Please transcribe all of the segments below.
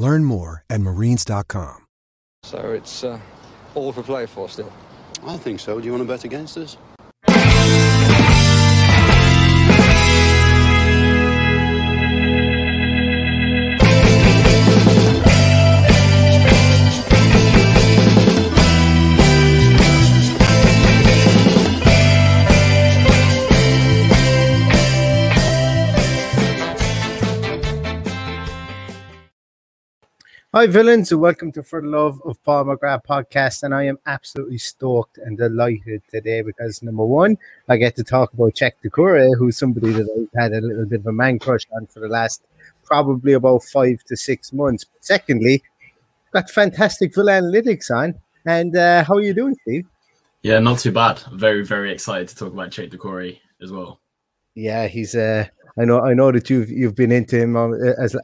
Learn more at marines.com. So it's all for play for still? I think so. Do you want to bet against us? Hi villains, and welcome to For the Love of Paul McGrath podcast, and I am absolutely stoked and delighted today because, number one, I get to talk about Czech Decore, who's somebody that I've had a little bit of a man crush on for the last probably about 5 to 6 months. But secondly, got fantastic Villa Analytics on, and how are you doing, Steve? Yeah, not too bad. Very, very excited to talk about Czech Decore as well. Yeah, he's I know that you've been into him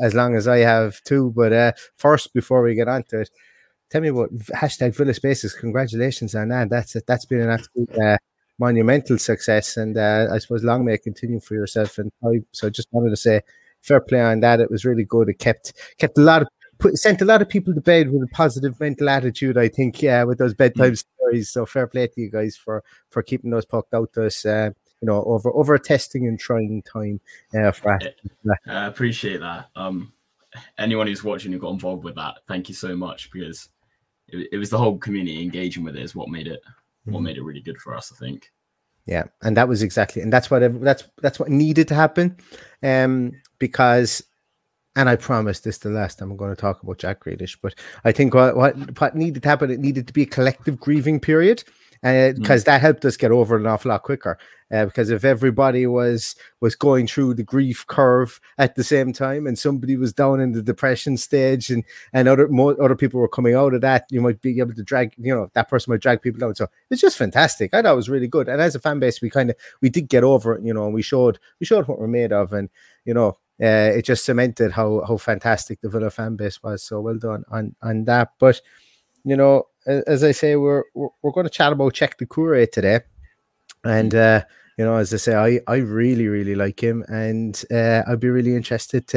as long as I have too, but first, before we get on to it, tell me about hashtag Villa Spaces. Congratulations on that. That's been an absolute monumental success, and I suppose long may it continue for yourself and I. So just wanted to say fair play on that. It was really good. It kept sent a lot of people to bed with a positive mental attitude, I think, yeah, with those bedtime stories. So fair play to you guys for keeping those poked out to us. Over testing and trying time. I appreciate that. Anyone who's watching who got involved with that, thank you so much, because it was the whole community engaging with it is what made it really good for us, I think. Yeah, and that was exactly, and that's what needed to happen, because. And I promised this the last time I'm going to talk about Jack Grealish, but I think what needed to happen, it needed to be a collective grieving period, because that helped us get over an awful lot quicker. Because if everybody was going through the grief curve at the same time, and somebody was down in the depression stage, and other people were coming out of that, you might be able to that person might drag people down. So it's just fantastic. I thought it was really good, and as a fan base, we did get over it, and we showed what we're made of, and it just cemented how fantastic the Villa fan base was. So well done on that. But as I say, we're going to chat about Czech Decore today, and as I say, I really really like him, and I'd be really interested to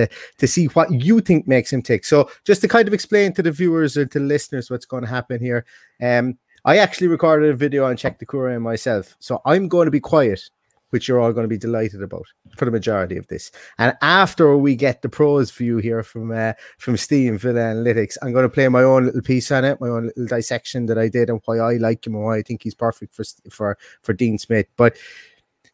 see what you think makes him tick. So just to kind of explain to the viewers or to the listeners what's going to happen here, I actually recorded a video on Czech Decore myself, so I'm going to be quiet, which you're all going to be delighted about for the majority of this. And after we get the pros view here from Steve and Villa Analytics, I'm going to play my own little piece on it, my own little dissection that I did, and why I like him and why I think he's perfect for Dean Smith. But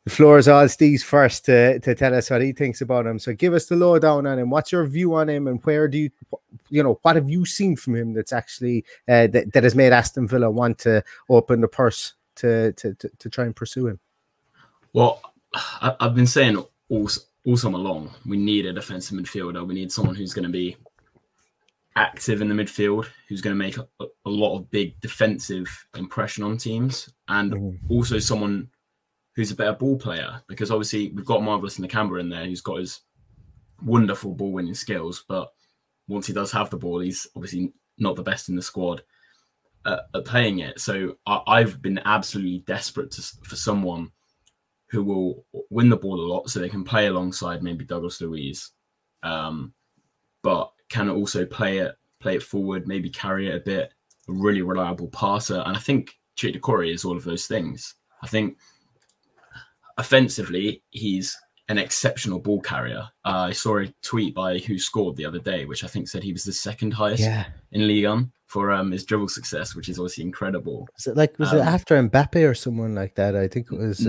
the floor is all Steve's first to tell us what he thinks about him. So give us the lowdown on him. What's your view on him, and where do you, what have you seen from him that's actually that has made Aston Villa want to open the purse to try and pursue him? Well, I've been saying all summer long, we need a defensive midfielder. We need someone who's going to be active in the midfield, who's going to make a lot of big defensive impression on teams, and also someone who's a better ball player, because obviously we've got Marvellous Nakamba in there, who's got his wonderful ball-winning skills, but once he does have the ball, he's obviously not the best in the squad. at playing it. So I've been absolutely desperate for someone who will win the ball a lot so they can play alongside maybe Douglas Luiz, but can also play it forward, maybe carry it a bit, a really reliable passer. And I think Cheick Doukouré is all of those things. I think offensively, he's an exceptional ball carrier. I saw a tweet by Who Scored the other day, which I think said he was the second highest in Ligue 1 for his dribble success, which is obviously incredible. Was it after Mbappe or someone like that? I think it was...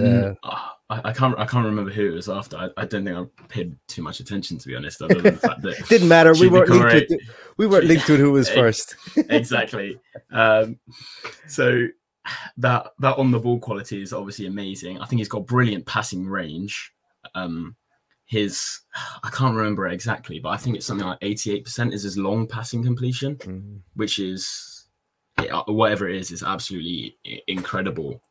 I can't remember who it was after. I don't think I paid too much attention, to be honest. Other than the fact that didn't matter. We weren't linked to who was first. Exactly. So that on the ball quality is obviously amazing. I think he's got brilliant passing range. I can't remember exactly, but I think it's something like 88% is his long passing completion, which is whatever it is absolutely incredible.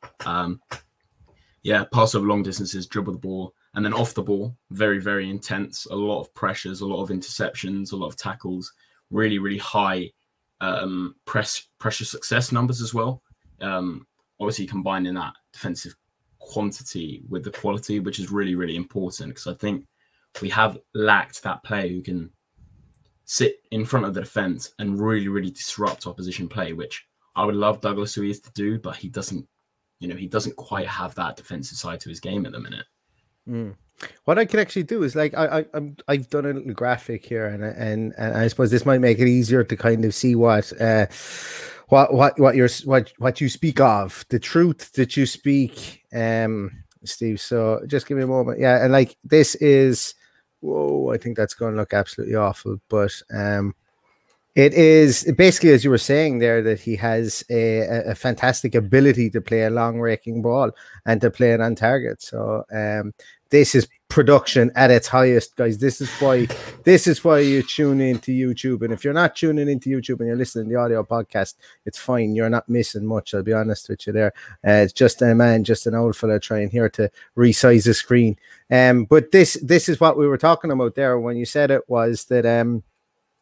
Pass over long distances, dribble the ball, and then off the ball, very, very intense. A lot of pressures, a lot of interceptions, a lot of tackles, really, really high pressure success numbers as well. Obviously combining that defensive quantity with the quality, which is really, really important, because I think we have lacked that player who can sit in front of the defence and really, really disrupt opposition play, which I would love Douglas Luiz to do, but he doesn't. He doesn't quite have that defensive side to his game at the minute. What I could actually do is I've done a little graphic here, and I suppose this might make it easier to kind of see what you speak of, the truth that you speak, Steve. So just give me a moment. Yeah, and this is I think that's going to look absolutely awful, but it is basically, as you were saying there, that he has a fantastic ability to play a long raking ball and to play it on target. So this is production at its highest, guys. This is why you tune into YouTube. And if you're not tuning into YouTube and you're listening to the audio podcast, it's fine. You're not missing much. I'll be honest with you there. It's just a man, just an old fella trying here to resize the screen. But this is what we were talking about there when you said it, was that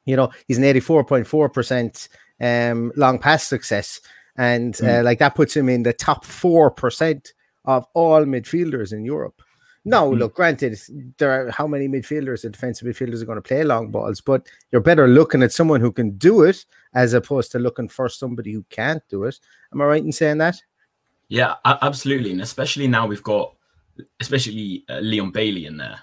he's an 84.4% long pass success, and that puts him in the top 4% of all midfielders in Europe. Now, look, granted, there are how many midfielders and defensive midfielders are going to play long balls, but you're better looking at someone who can do it as opposed to looking for somebody who can't do it. Am I right in saying that? Yeah, absolutely, and especially now we've got, Leon Bailey in there,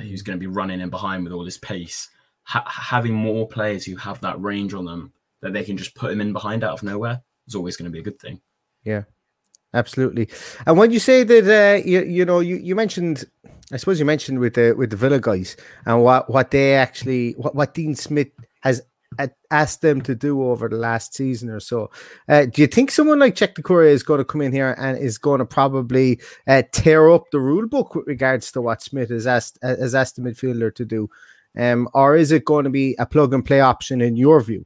who's going to be running in behind with all his pace. Having more players who have that range on them that they can just put them in behind out of nowhere is always going to be a good thing. Yeah, absolutely. And when you say that, you mentioned, I suppose you mentioned with the Villa guys and what Dean Smith has asked them to do over the last season or so. Do you think someone like Cheick Doukouré is going to come in here and is going to probably tear up the rule book with regards to what Smith has asked the midfielder to do? Or is it going to be a plug-and-play option in your view?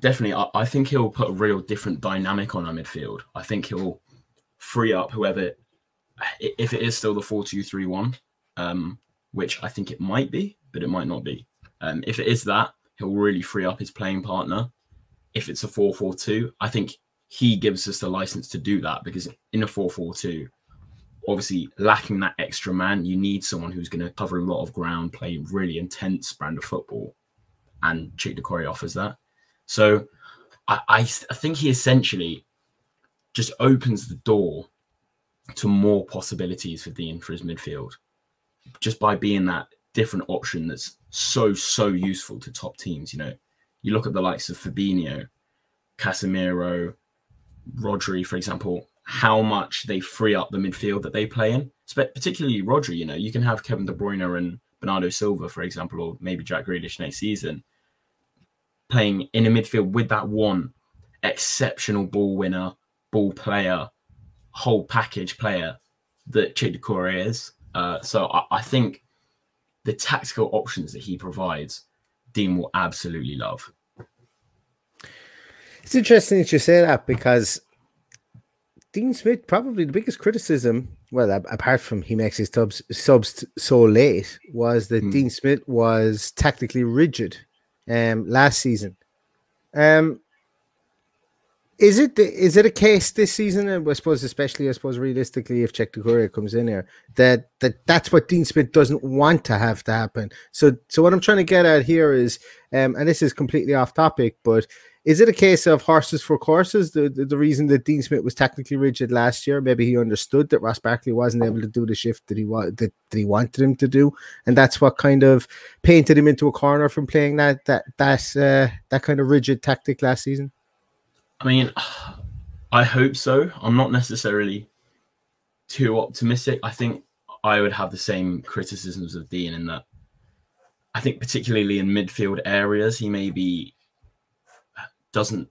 Definitely. I think he'll put a real different dynamic on our midfield. I think he'll free up whoever, if it is still the 4-2-3-1, which I think it might be, but it might not be. If it is that, he'll really free up his playing partner. If it's a 4-4-2, I think he gives us the license to do that, because in a 4-4-2, obviously, lacking that extra man, you need someone who's going to cover a lot of ground, play really intense brand of football, and Cheick Doukouré offers that. So I think he essentially just opens the door to more possibilities for Dean for his midfield, just by being that different option that's so useful to top teams. You look at the likes of Fabinho, Casemiro, Rodri, for example, how much they free up the midfield that they play in, particularly Rodri. You can have Kevin De Bruyne and Bernardo Silva, for example, or maybe Jack Grealish next season, playing in a midfield with that one exceptional ball winner, ball player, whole package player that Cheick Doukouré is. So I think the tactical options that he provides, Dean will absolutely love. It's interesting that you say that, because Dean Smith, probably the biggest criticism, well, apart from he makes his subs so late, was that Dean Smith was tactically rigid last season. Is it a case this season, and I suppose realistically, if Cheick Doucouré comes in here, that's what Dean Smith doesn't want to have to happen. So what I'm trying to get at here is, and this is completely off topic, but is it a case of horses for courses? The reason that Dean Smith was technically rigid last year, maybe he understood that Ross Barkley wasn't able to do the shift that he wanted him to do, and that's what kind of painted him into a corner from playing that kind of rigid tactic last season. I mean, I hope so. I'm not necessarily too optimistic. I think I would have the same criticisms of Dean in that I think particularly in midfield areas, he maybe doesn't,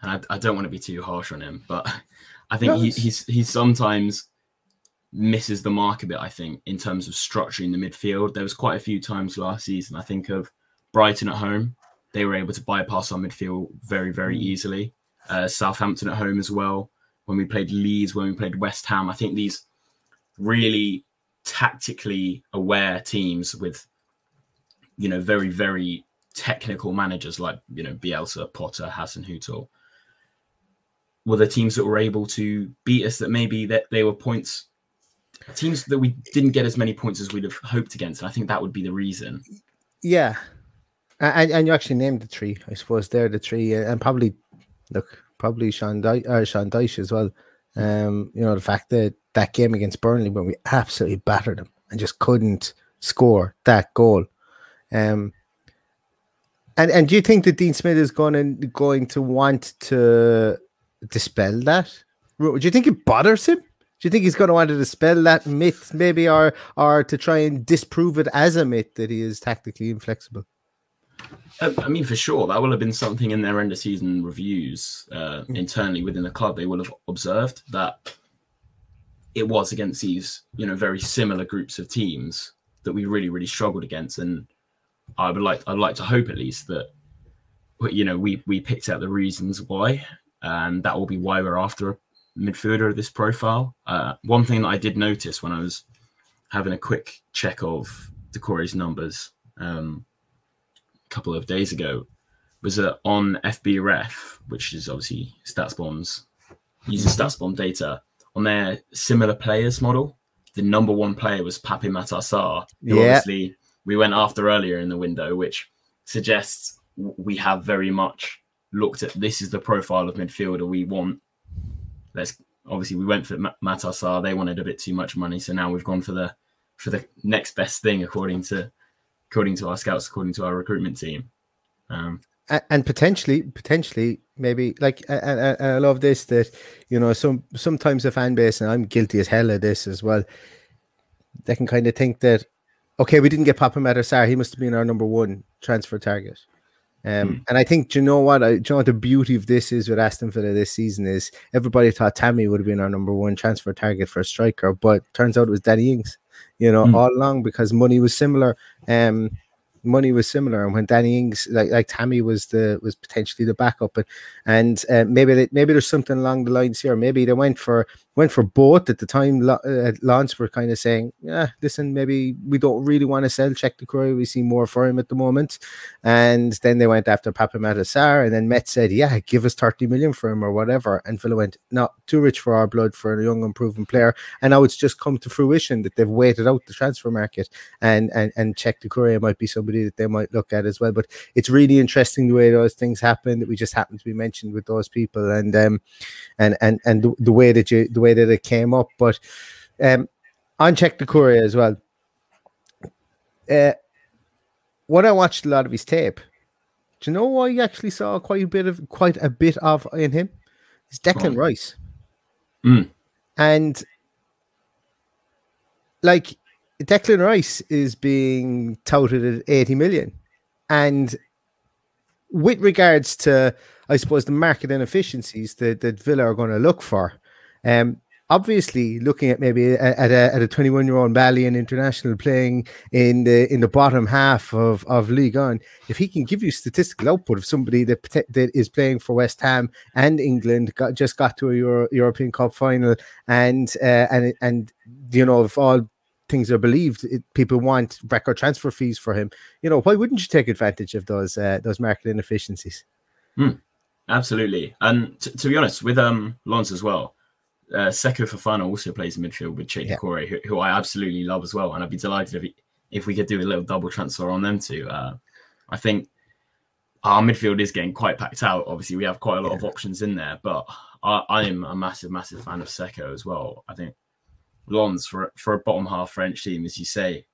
and I don't want to be too harsh on him, but I think he sometimes misses the mark a bit, I think, in terms of structuring the midfield. There was quite a few times last season, I think of Brighton at home. They were able to bypass our midfield very, very easily. Southampton at home as well. When we played Leeds, when we played West Ham, I think these really tactically aware teams with, you know, very, very technical managers like, you know, Bielsa, Potter, Hasenhüttl were the teams that were able to beat us. That maybe that they were points, teams that we didn't get as many points as we'd have hoped against. And I think that would be the reason. Yeah. And you actually named the three, I suppose. They're the three, and probably Sean Dyche as well. You know, the fact that that game against Burnley when we absolutely battered them and just couldn't score that goal. And do you think that Dean Smith is going to want to dispel that? Do you think it bothers him? Do you think he's going to want to dispel that myth, maybe, or to try and disprove it as a myth that he is tactically inflexible? I mean, for sure, that will have been something in their end-of-season reviews internally within the club. They will have observed that it was against these, you know, very similar groups of teams that we really, really struggled against. And I'd like to hope at least that, you know, we picked out the reasons why, and that will be why we're after a midfielder of this profile. One thing that I did notice when I was having a quick check of Doucouré's numbers, couple of days ago, was on FB Ref, which is obviously StatsBomb's, using StatsBomb data on their similar players model. The number one player was Pape Matar-Sarr, who obviously we went after earlier in the window, which suggests we have very much looked at this is the profile of midfielder we want. Obviously we went for Matar-Sarr, they wanted a bit too much money, so now we've gone for the next best thing according to our scouts, according to our recruitment team. And potentially, maybe, like, I love this, that, you know, sometimes the fan base, and I'm guilty as hell of this as well, they can kind of think that, okay, we didn't get Pape Matar-Sarr, he must have been our number one transfer target. And I think, do you know what the beauty of this is with Aston Villa this season is everybody thought Tammy would have been our number one transfer target for a striker, but turns out it was Danny Ings. You know, all along, because money was similar. And when Danny Ings, like Tammy, was potentially the backup, and maybe there's something along the lines here. Maybe they went for both at the time. At launch, were kind of saying, yeah, listen, maybe we don't really want to sell Cheick Doucouré. We see more for him at the moment, and then they went after Pape Matar-Sarr, and then Met said, yeah, give us 30 million for him or whatever, and Villa went, no, too rich for our blood for a young, unproven player, and now it's just come to fruition that they've waited out the transfer market, and Cheick Doucouré might be somebody that they might look at as well. But it's really interesting the way those things happen, that we just happen to be mentioned with those people, and the way that that it came up. But on Cheick Doucouré as well, when I watched a lot of his tape, do you know what I actually saw quite a bit of in him? It's Declan Rice. And like, Declan Rice is being touted at 80 million, and with regards to, I suppose, the market inefficiencies that Villa are going to look for, obviously, looking at maybe at a 21-year-old Malian international playing in the bottom half of Ligue 1, if he can give you statistical output of somebody that is playing for West Ham and England, just got to a European Cup final, and you know, if all things are believed, people want record transfer fees for him. You know, why wouldn't you take advantage of those market inefficiencies? Absolutely. And to be honest, with Lons as well, Seko Fofana also plays in midfield with Cheick Doucouré, who I absolutely love as well. And I'd be delighted if we could do a little double transfer on them too. I think our midfield is getting quite packed out. Obviously, we have quite a lot of options in there, but I'm a massive, massive fan of Seko as well. I think Lons, for a bottom half French team, as you say,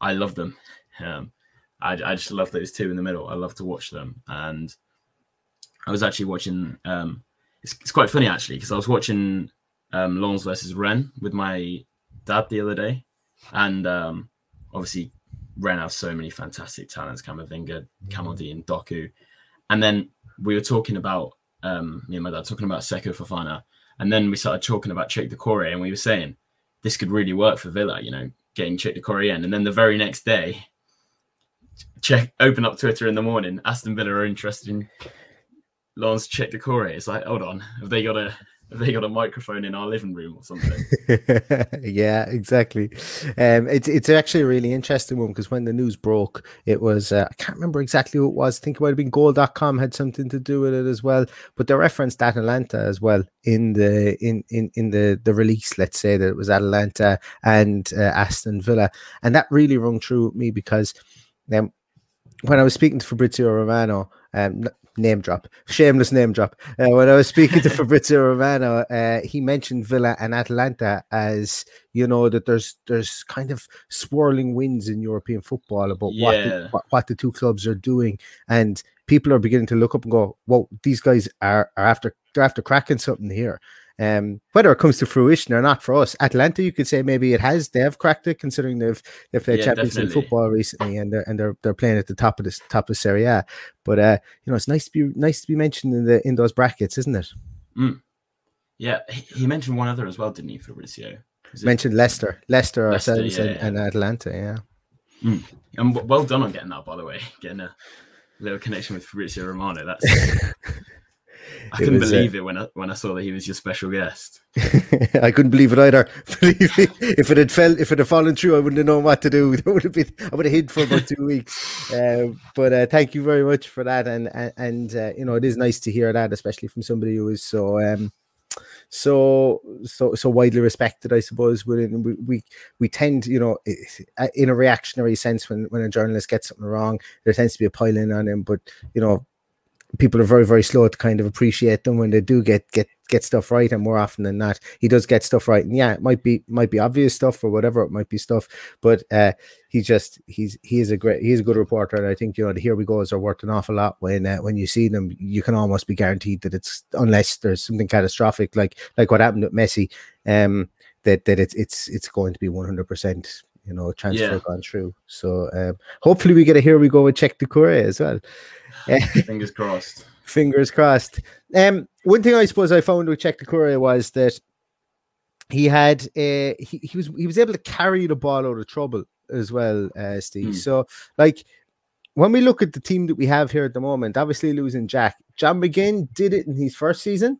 I love them. I just love those two in the middle. I love to watch them. And I was actually watching... It's quite funny, actually, because I was watching Lens versus Rennes with my dad the other day. And obviously, Rennes have so many fantastic talents, Camavinga, Kamaldeen, and Doku. And then we were talking about, me and my dad, talking about Seko Fofana. And then we started talking about Cheick Doucouré, and we were saying, this could really work for Villa, you know, getting Cheick Doucouré in. And then the very next day, open up Twitter in the morning, Aston Villa are interested in Lens Cheick Doucouré. It's like, hold on, have they got a microphone in our living room or something? Yeah, exactly. It's actually a really interesting one, because when the news broke, it was I can't remember exactly who it was. I think it might have been Goal.com had something to do with it as well, but they referenced Atalanta as well in the release. Let's say that it was Atalanta and Aston Villa, and that really rung true with me, because when I was speaking to Fabrizio Romano, name drop, shameless name drop. When I was speaking to Fabrizio Romano, he mentioned Villa and Atalanta as, you know, that there's kind of swirling winds in European football about what the two clubs are doing, and people are beginning to look up and go, "Well, these guys are after cracking something here." Whether it comes to fruition or not, for us, Atalanta, you could say maybe they have cracked it, considering they've played Champions League football recently, and they're playing at the top of Serie A. But you know, it's nice to be mentioned in those brackets, isn't it? Mm. Yeah, he mentioned one other as well, didn't he, Fabrizio? Mentioned Leicester ourselves, and Atalanta. Yeah, and well done on getting that, by the way, getting a little connection with Fabrizio Romano. That's. I couldn't believe it when I saw that he was your special guest. I couldn't believe it either. If it had fallen through, I wouldn't have known what to do. I would have hid for about 2 weeks. But thank you very much for that. And you know, it is nice to hear that, especially from somebody who is so widely respected, I suppose. We tend, you know, in a reactionary sense, when a journalist gets something wrong, there tends to be a pile in on him. But you know, people are very, very slow to kind of appreciate them when they do get stuff right, and more often than not, he does get stuff right. And yeah, it might be obvious stuff or whatever, it might be stuff, but he is a good reporter, and I think, you know, the Here We Goes are worth an awful lot. When you see them, you can almost be guaranteed that it's, unless there's something catastrophic like what happened with Messi, that it's going to be 100%, you know, transfer gone through. So hopefully we get a Here We Go with Cheick Doucouré as well. Fingers crossed. Fingers crossed. One thing I suppose I found with Cheick Doucouré was that he had he was able to carry the ball out of trouble as well, Steve. So, like, when we look at the team that we have here at the moment, obviously losing Jack, John McGinn did it in his first season.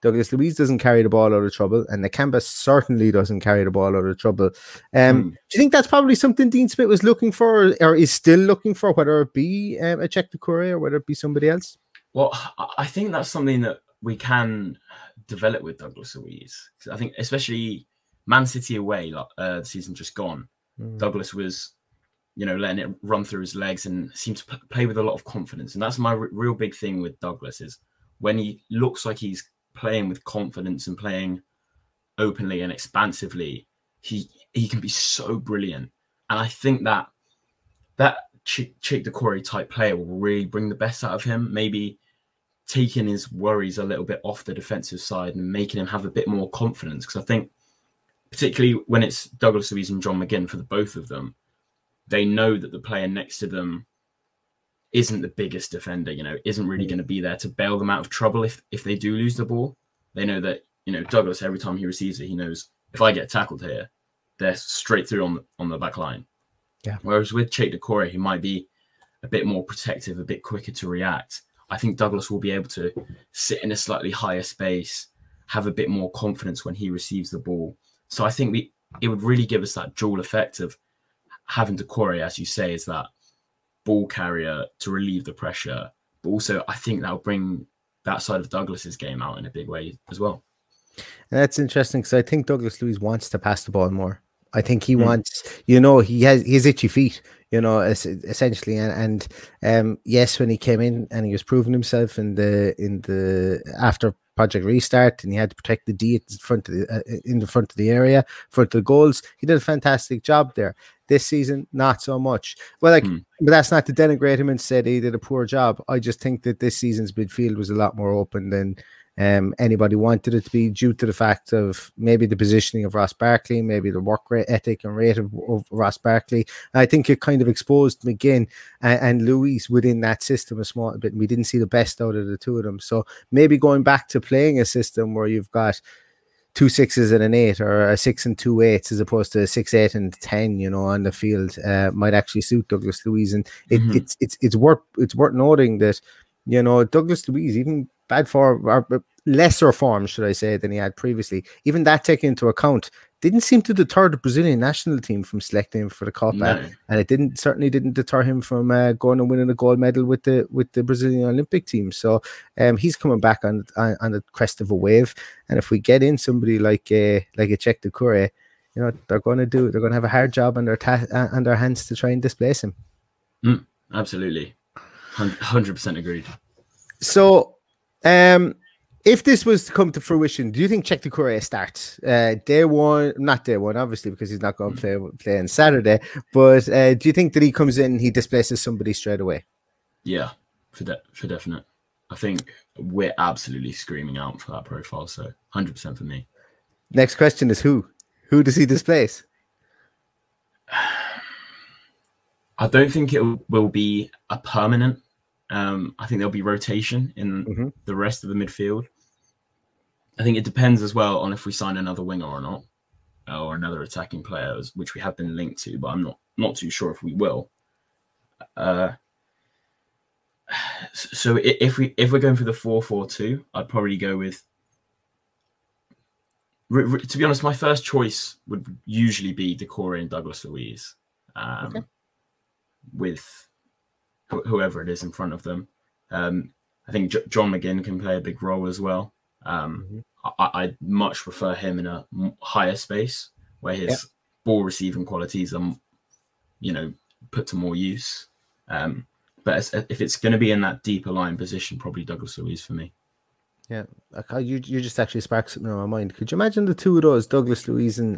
Douglas Luiz doesn't carry the ball out of trouble, and Nakamba certainly doesn't carry the ball out of trouble. Do you think that's probably something Dean Smith was looking for, or is still looking for, whether it be a Cheick Doucouré or whether it be somebody else? Well, I think that's something that we can develop with Douglas Luiz. I think, especially Man City away, the season just gone, Douglas was, you know, letting it run through his legs and seemed to play with a lot of confidence. And that's my real big thing with Douglas, is when he looks like he's playing with confidence and playing openly and expansively, he can be so brilliant. And I think that Cheick Doucouré type player will really bring the best out of him, maybe taking his worries a little bit off the defensive side and making him have a bit more confidence. Because I think, particularly when it's Douglas Luiz and John McGinn, for the both of them, they know that the player next to them isn't the biggest defender, you know, isn't really going to be there to bail them out of trouble if they do lose the ball. They know that, you know, Douglas, every time he receives it, he knows, if I get tackled here, they're straight through on the back line. Yeah. Whereas with Cheick Doucouré, he might be a bit more protective, a bit quicker to react. I think Douglas will be able to sit in a slightly higher space, have a bit more confidence when he receives the ball. So I think it would really give us that dual effect of having Doucouré, as you say, is that ball carrier to relieve the pressure, but also I think that'll bring that side of Douglas's game out in a big way as well. And that's interesting because I think Douglas Luiz wants to pass the ball more. I think he wants, you know, he has itchy feet, you know, essentially. And yes, when he came in and he was proving himself in the after Project Restart, and he had to protect the D in the front of the area, front of the goals. He did a fantastic job there. This season, not so much. Well, but that's not to denigrate him and say he did a poor job. I just think that this season's midfield was a lot more open than anybody wanted it to be, due to the fact of maybe the positioning of Ross Barkley, maybe the work rate, ethic and rate of Ross Barkley. I think it kind of exposed McGinn and Luis within that system a small bit. We didn't see the best out of the two of them. So maybe going back to playing a system where you've got 2 6s and an 8, or a 6 and 2 8s, as opposed to a 6 8 and 10, you know, on the field, might actually suit Douglas Luiz. And it's worth noting that, you know, Douglas Luiz, even bad form, or lesser form, should I say, than he had previously, even that taken into account, didn't seem to deter the Brazilian national team from selecting him for the Copa, and it certainly didn't deter him from going and winning a gold medal with the Brazilian Olympic team. So he's coming back on the crest of a wave, and if we get in somebody like a Cheick Doucouré, you know, they're going to have a hard job on their hands to try and displace him. Absolutely, 100% agreed. So. If this was to come to fruition, do you think Cheick Doucouré starts day one, obviously, because he's not going to play on Saturday, but do you think that he comes in and he displaces somebody straight away? Yeah, for definite. I think we're absolutely screaming out for that profile, so 100% for me. Next question is who does he displace? I don't think it will be a permanent. I think there'll be rotation in the rest of the midfield. I think it depends as well on if we sign another winger or not, or another attacking player, which we have been linked to, but I'm not too sure if we will. So if we're going for the 4-4-2, I'd probably go with... To be honest, my first choice would usually be Doucouré and Douglas Luiz, with... whoever it is in front of them. I think John McGinn can play a big role as well. I'd much prefer him in a higher space where his ball receiving qualities are, you know, put to more use. But if it's going to be in that deeper line position, probably Douglas Luiz for me. Yeah, you just actually sparked something in my mind. Could you imagine the two of those, Douglas Luiz and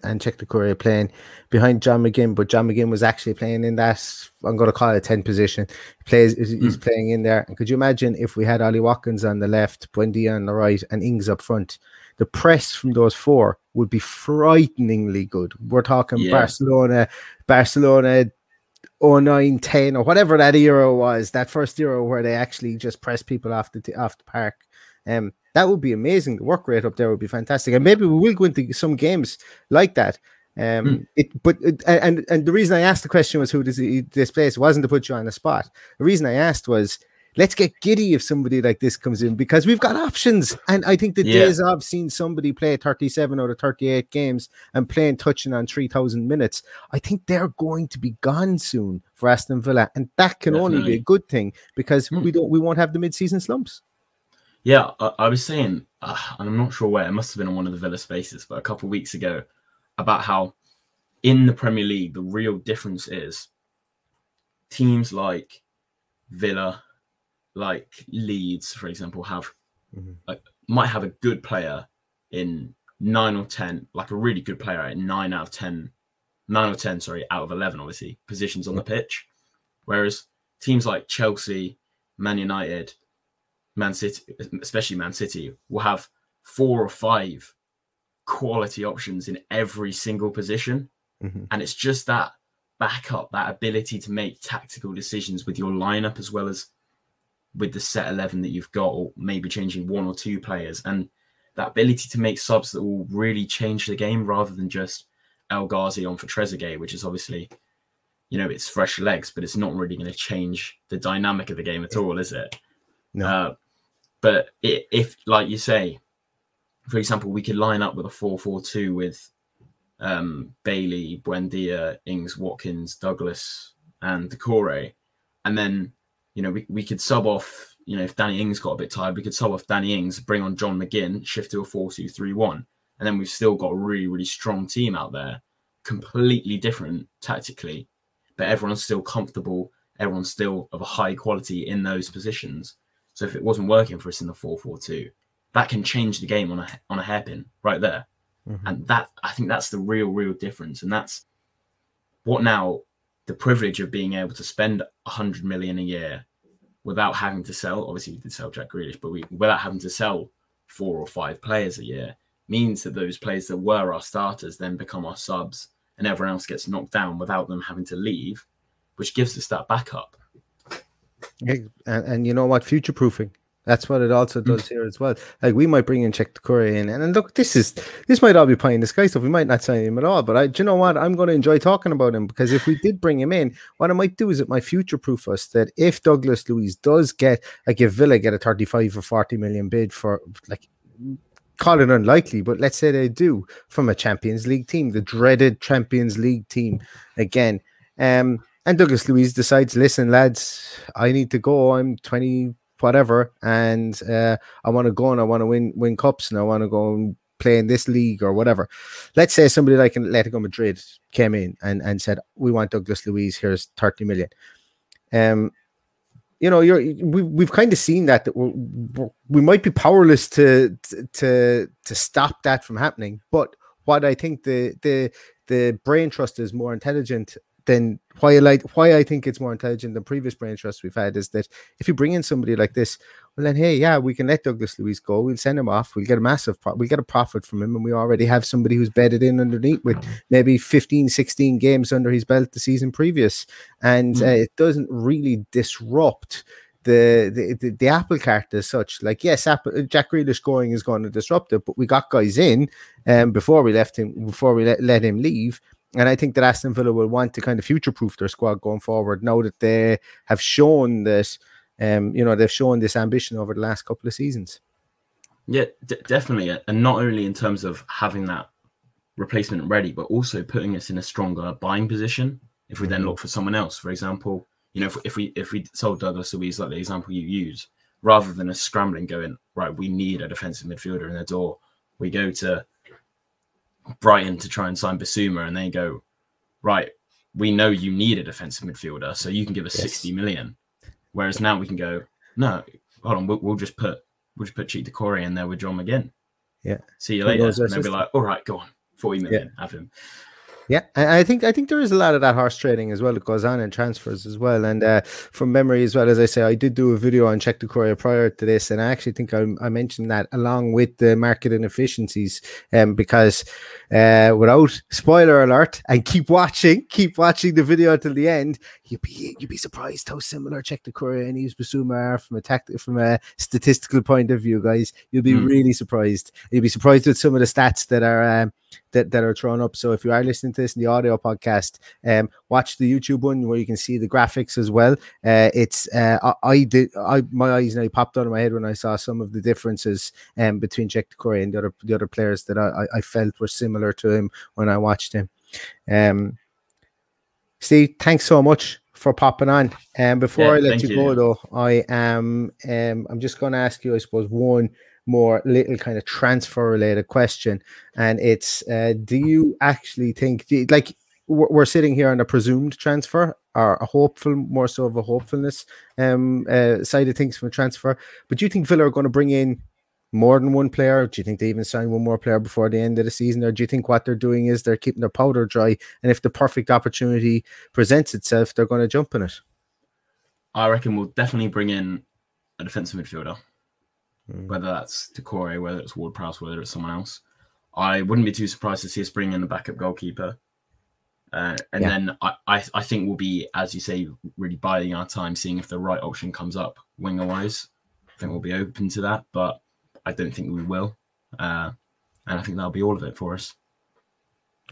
Cheick Doucouré, playing behind John McGinn? But John McGinn was actually playing in that, I'm going to call it a 10 position. He's playing in there. And could you imagine if we had Ollie Watkins on the left, Buendia on the right, and Ings up front? The press from those four would be frighteningly good. We're talking Barcelona 09-10 or whatever that era was, that first era where they actually just press people off the park. That would be amazing. The work rate up there would be fantastic, and maybe we will go into some games like that. But the reason I asked the question was who does he displace, wasn't to put you on the spot. The reason I asked was, let's get giddy if somebody like this comes in, because we've got options. And I think the days of seeing somebody play 37 out of 38 games and playing touching on 3,000 minutes, I think they're going to be gone soon for Aston Villa. And that can only be a good thing, because we won't have the mid-season slumps. Yeah, I was saying, and I'm not sure where, it must have been on one of the Villa spaces, but a couple of weeks ago, about how in the Premier League, the real difference is teams like Villa, like Leeds, for example, have might have a good player in 9 or 10, like a really good player in 9 or 10 out of 11, obviously, positions on the pitch. Whereas teams like Chelsea, Man United, Man City, especially Man City, will have 4 or 5 quality options in every single position. And it's just that backup, that ability to make tactical decisions with your lineup as well as with the set 11 that you've got, or maybe changing 1 or 2 players, and that ability to make subs that will really change the game, rather than just El Ghazi on for Trezeguet, which is obviously, you know, it's fresh legs, but it's not really going to change the dynamic of the game at all, is it? No. But if, like you say, for example, we could line up with a 4-4-2 with Bailey, Buendia, Ings, Watkins, Douglas, and Doucouré, and then, you know, we could sub off you know, if Danny Ings got a bit tired, we could sell off Danny Ings, bring on John McGinn, shift to a 4-2-3-1. And then we've still got a really, really strong team out there, completely different tactically, but everyone's still comfortable. Everyone's still of a high quality in those positions. So if it wasn't working for us in the 4-4-2, that can change the game on a hairpin right there. Mm-hmm. And that, I think that's the real difference. And that's what now the privilege of being able to spend 100 million a year without having to sell, obviously we did sell Jack Grealish, but without having to sell 4 or 5 players a year, means that those players that were our starters then become our subs and everyone else gets knocked down without them having to leave, which gives us that backup. And you know what? Future proofing. That's what it also does here as well. Like, we might bring in Czech Courier in, and look, this might all be pie in the sky stuff. We might not sign him at all, but do you know what? I'm going to enjoy talking about him, because if we did bring him in, what I might do is it might future proof us that if Douglas Luiz does get, like, if Villa get a 35 or 40 million bid for, like, call it unlikely, but let's say they do, from a Champions League team, the dreaded Champions League team again. And Douglas Luiz decides, listen, lads, I need to go. I'm 20. Whatever, and I want to go and I want to win cups, and I want to go and play in this league or whatever. Let's say somebody like Atletico Madrid came in and said, we want Douglas Luiz, here's 30 million. You know, we've kind of seen that we might be powerless to stop that from happening. But what I think the brain trust is more intelligent than why I think it's more intelligent than previous brain trusts we've had, is that if you bring in somebody like this, well then, hey, yeah, we can let Douglas Luiz go. We'll send him off. We'll get a profit from him. And we already have somebody who's bedded in underneath with maybe 15, 16 games under his belt the season previous. And it doesn't really disrupt the apple cart as such. Like, yes, Jack Grealish going is going to disrupt it, but we got guys in before we let him leave. And I think that Aston Villa will want to kind of future-proof their squad going forward, now that they have shown that, they've shown this ambition over the last couple of seasons. Yeah, definitely. And not only in terms of having that replacement ready, but also putting us in a stronger buying position if we then look for someone else. For example, you know, if we sold Douglas Luiz, like the example you use, rather than us scrambling going, right, we need a defensive midfielder in the door, we go to Brighton to try and sign Bissouma, and they go, right, we know you need a defensive midfielder, so you can give us 60 million. Whereas now we can go, no, hold on, we'll just put Cheek Decore in there with John McGinn. Yeah, see you later. And they'll be like, all right, go on, 40 million, have him. Yeah, I think there is a lot of that horse trading as well that goes on in transfers as well. And from memory as well, as I say, I did do a video on Czech Decore prior to this, and I actually think I mentioned that along with the market inefficiencies, because without spoiler alert, and keep watching the video till the end, you'd be surprised how similar Czech Decore and Yves Bissouma are from a statistical point of view, guys. You'll be really surprised. You'll be surprised with some of the stats that are that are thrown up. So if you are listening to this in the audio podcast, watch the YouTube one where you can see the graphics as well. My eyes nearly popped out of my head when I saw some of the differences between Czech Decore and the other players that I felt were similar to him when I watched him. Steve, thanks so much for popping on. And before I let you go though, I am I'm just going to ask you, I suppose, one more little kind of transfer related question, and it's do you actually think, like, we're sitting here on a presumed transfer, or a hopeful, more so of a hopefulness side of things from a transfer, but do you think Villa are going to bring in more than one player? Do you think they even sign one more player before the end of the season, or do you think what they're doing is they're keeping their powder dry, and if the perfect opportunity presents itself, they're going to jump on it? I reckon we'll definitely bring in a defensive midfielder, whether that's Decore, whether it's Ward-Prowse, whether it's someone else. I wouldn't be too surprised to see us bring in a backup goalkeeper. Then I think we'll be, as you say, really biding our time, seeing if the right option comes up winger-wise. I think we'll be open to that, but I don't think we will. And I think that'll be all of it for us.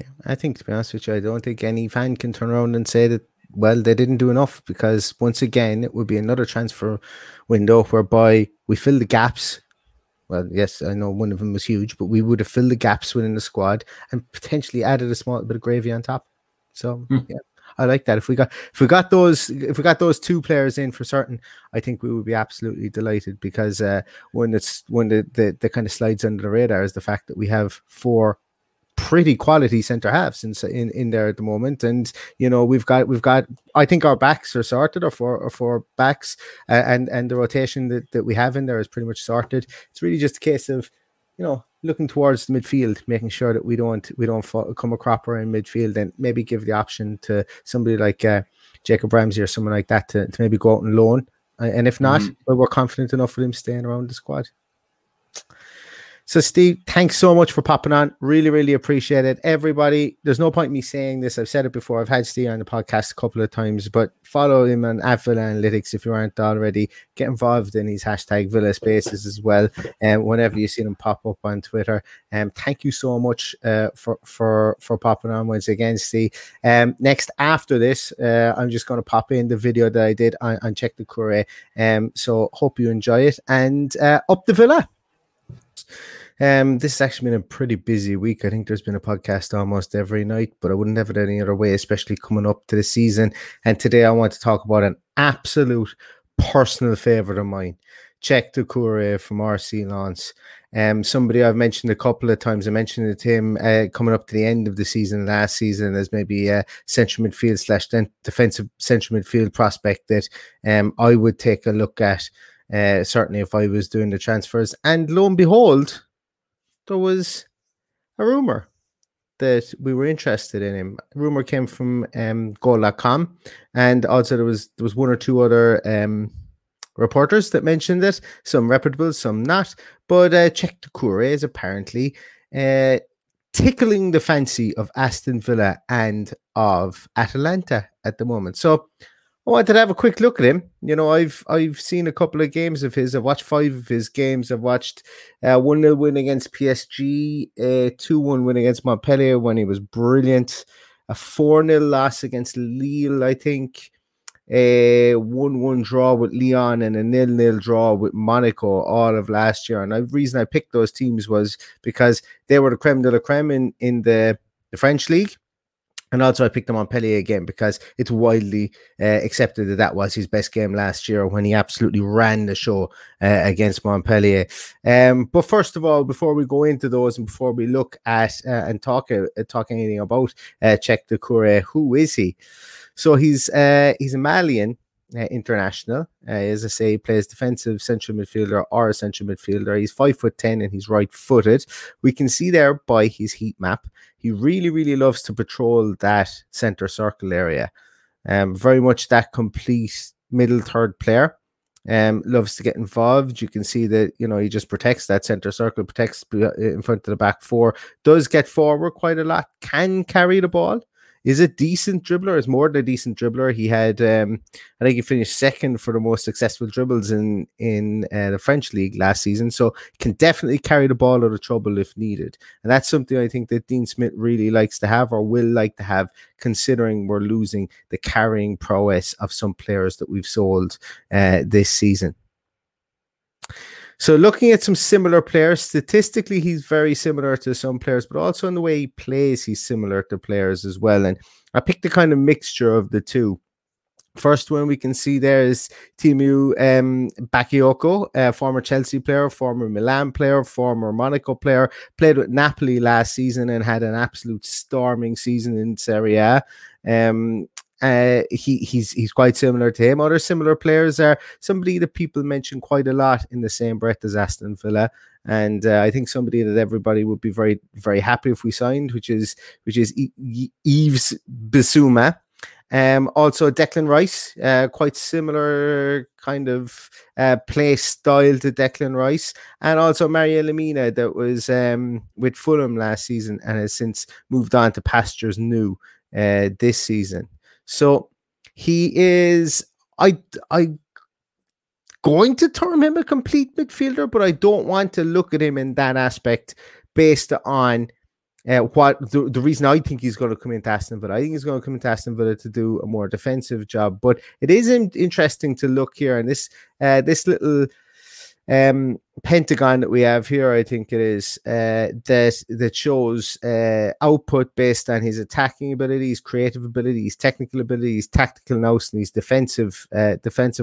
Yeah, I think, to be honest with you, I don't think any fan can turn around and say that, well, they didn't do enough, because once again, it would be another transfer window whereby we fill the gaps. Well, yes, I know one of them was huge, but we would have filled the gaps within the squad and potentially added a small bit of gravy on top. So, yeah, I like that. If we got those two players in for certain, I think we would be absolutely delighted, because one that kind of slides under the radar is the fact that we have four pretty quality centre halves in there at the moment, and you know we've got. I think our backs are sorted, or four backs, and the rotation that we have in there is pretty much sorted. It's really just a case of, you know, looking towards the midfield, making sure that we don't come a cropper in midfield, and maybe give the option to somebody like Jacob Ramsey or someone like that to maybe go out on loan. And if not, well, we're confident enough with him staying around the squad. So, Steve, thanks so much for popping on. Really, really appreciate it. Everybody, there's no point in me saying this. I've said it before. I've had Steve on the podcast a couple of times, but follow him on @VillaAnalytics if you aren't already. Get involved in his #VillaSpaces as well, whenever you see them pop up on Twitter. Thank you so much for popping on once again, Steve. Next, after this, I'm just going to pop in the video that I did on Check the Curé. So, hope you enjoy it. And up the Villa. This has actually been a pretty busy week. I think there's been a podcast almost every night, but I wouldn't have it any other way, especially coming up to the season. And today I want to talk about an absolute personal favourite of mine, Check the Curé from RC Lens. Somebody I've mentioned a couple of times. I mentioned it to him coming up to the end of the season last season as maybe a central midfield / defensive central midfield prospect that I would take a look at. Certainly if I was doing the transfers. And lo and behold, there was a rumour that we were interested in him. Rumour came from goal.com, and also there was one or two other reporters that mentioned it, some reputable, some not. But Check the Curé is apparently tickling the fancy of Aston Villa and of Atalanta at the moment. So I wanted to have a quick look at him. You know, I've seen a couple of games of his. I've watched 5 of his games. I've watched 1-0 win against PSG, a 2-1 win against Montpellier when he was brilliant, a 4-0 loss against Lille, I think, a 1-1 draw with Lyon and a 0-0 draw with Monaco all of last year. And the reason I picked those teams was because they were the creme de la creme in the French league. And also I picked him on Montpellier again because it's widely accepted that was his best game last year when he absolutely ran the show against Montpellier. But first of all, before we go into those and before we look at and talk anything about Check the Curé, who is he? So he's a Malian international. As I say, he plays defensive central midfielder or a central midfielder. He's 5'10" and he's right-footed. We can see there by his heat map, he really, really loves to patrol that centre circle area. Very much that complete middle third player. Loves to get involved. You can see that, you know, he just protects that centre circle, protects in front of the back four, does get forward quite a lot, can carry the ball. Is a decent dribbler. Is more than a decent dribbler. He had, I think, he finished second for the most successful dribbles in the French league last season. So can definitely carry the ball out of trouble if needed, and that's something I think that Dean Smith really likes to have, or will like to have, considering we're losing the carrying prowess of some players that we've sold this season. So looking at some similar players, statistically, he's very similar to some players, but also in the way he plays, he's similar to players as well. And I picked a kind of mixture of the two. First one we can see there is Timu Bakayoko, a former Chelsea player, former Milan player, former Monaco player, played with Napoli last season and had an absolute storming season in Serie A. He's quite similar to him. Other similar players are somebody that people mention quite a lot in the same breath as Aston Villa, and I think somebody that everybody would be very, very happy if we signed, which is Yves Bissouma. Also Declan Rice, quite similar kind of play style to Declan Rice, and also Mario Lemina, that was with Fulham last season and has since moved on to Pastures New this season. So he is, I going to term him a complete midfielder, but I don't want to look at him in that aspect based on the reason I think he's going to come into Aston Villa. I think he's going to come into Aston Villa to do a more defensive job, but it is interesting to look here. And this little pentagon that we have here, I think it is, that shows output based on his attacking abilities, creative abilities, technical abilities, tactical nous, and his defensive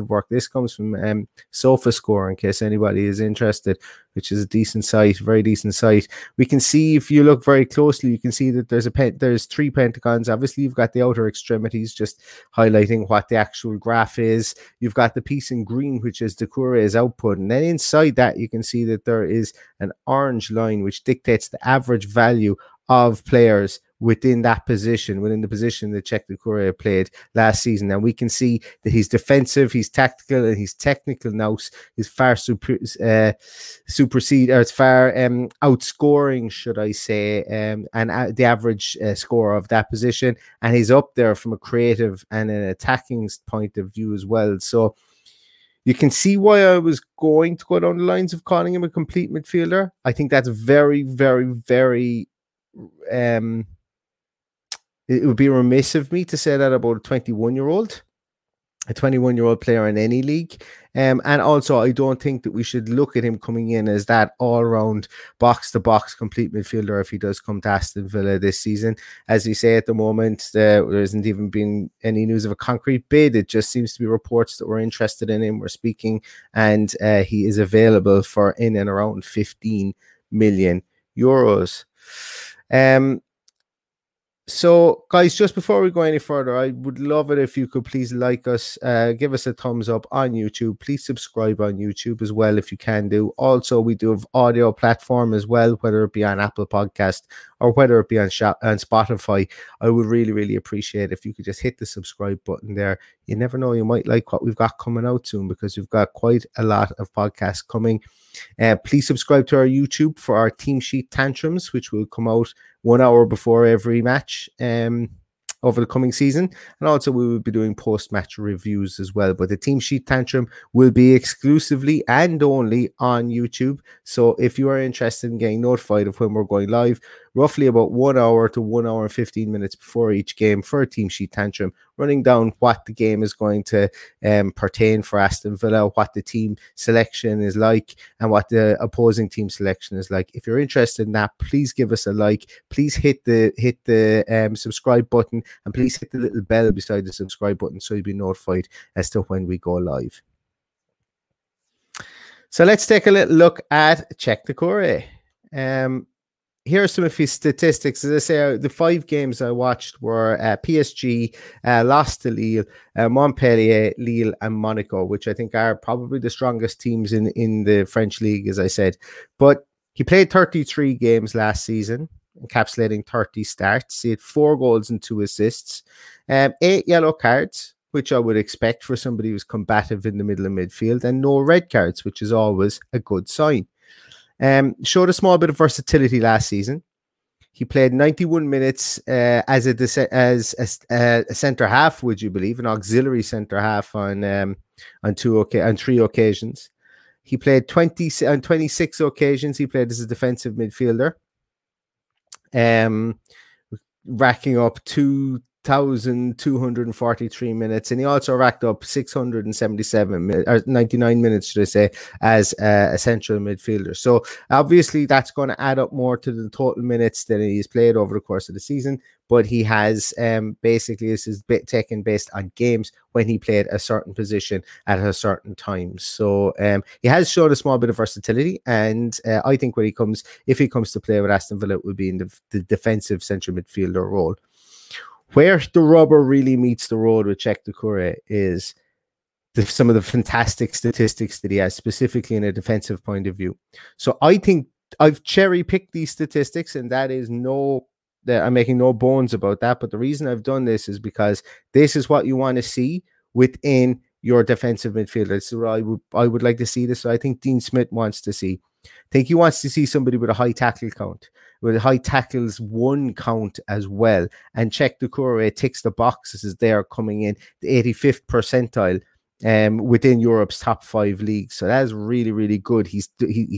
work. This comes from SofaScore, in case anybody is interested, which is a decent site, very decent site. We can see, if you look very closely, you can see that there's three pentagons. Obviously, you've got the outer extremities, just highlighting what the actual graph is. You've got the piece in green, which is the Cure's output, and then inside that, you can see that there is an orange line which dictates the average value of players within that position, within the position that Czech Doucouré played last season. And we can see that he's defensive, he's tactical, and he's technical now is far outscoring, should I say, and the average score of that position. And he's up there from a creative and an attacking point of view as well. So you can see why I was going to go down the lines of calling him a complete midfielder. I think that's very, very, very... it would be remiss of me to say that about a 21-year-old player in any league. And also, I don't think that we should look at him coming in as that all-round box-to-box complete midfielder if he does come to Aston Villa this season. As you say, at the moment, there hasn't even been any news of a concrete bid. It just seems to be reports that we're interested in him, we're speaking, and he is available for in and around 15 million euros. So, guys, just before we go any further, I would love it if you could please like us, give us a thumbs up on YouTube. Please subscribe on YouTube as well if you can do. Also, we do have audio platform as well, whether it be on Apple Podcast or whether it be on Spotify. I would really, really appreciate if you could just hit the subscribe button there. You never know, you might like what we've got coming out soon, because we've got quite a lot of podcasts coming. Please subscribe to our YouTube for our team sheet tantrums, which will come out 1 hour before every match over the coming season. And also we will be doing post-match reviews as well. But the team sheet tantrum will be exclusively and only on YouTube. So if you are interested in getting notified of when we're going live, roughly about 1 hour to 1 hour and 15 minutes before each game for a team sheet tantrum, running down what the game is going to pertain for Aston Villa, what the team selection is like, and what the opposing team selection is like. If you're interested in that, please give us a like. Please hit the subscribe button, and please hit the little bell beside the subscribe button so you'll be notified as to when we go live. So let's take a little look at Czech Doucouré. Here are some of his statistics. As I say, the five games I watched were PSG, lost to Lille, Montpellier, Lille, and Monaco, which I think are probably the strongest teams in the French league, as I said. But he played 33 games last season, encapsulating 30 starts. He had 4 goals and 2 assists, 8 yellow cards, which I would expect for somebody who's combative in the middle of midfield, and no red cards, which is always a good sign. Showed a small bit of versatility last season. He played 91 minutes as a centre half, would you believe, an auxiliary centre half on three occasions. He played 26 occasions. He played as a defensive midfielder, racking up 2,243 minutes, and he also racked up 99 minutes, should I say, as a central midfielder. So obviously that's going to add up more to the total minutes that he's played over the course of the season, but he has basically, this is taken based on games when he played a certain position at a certain time. So he has shown a small bit of versatility, and I think when he comes, if he comes to play with Aston Villa, it would be in the defensive central midfielder role. Where the rubber really meets the road with Czech Doucouré is some of the fantastic statistics that he has, specifically in a defensive point of view. So I think I've cherry-picked these statistics, and I'm making no bones about that. But the reason I've done this is because this is what you want to see within your defensive midfielder. So I would like to see this. So I think Dean Smith wants to see. I think he wants to see somebody with a high tackle count, with a high tackles one count as well. And Czech Doucouré ticks the boxes as they are coming in the 85th percentile within Europe's top 5 leagues. So that's really, really good. He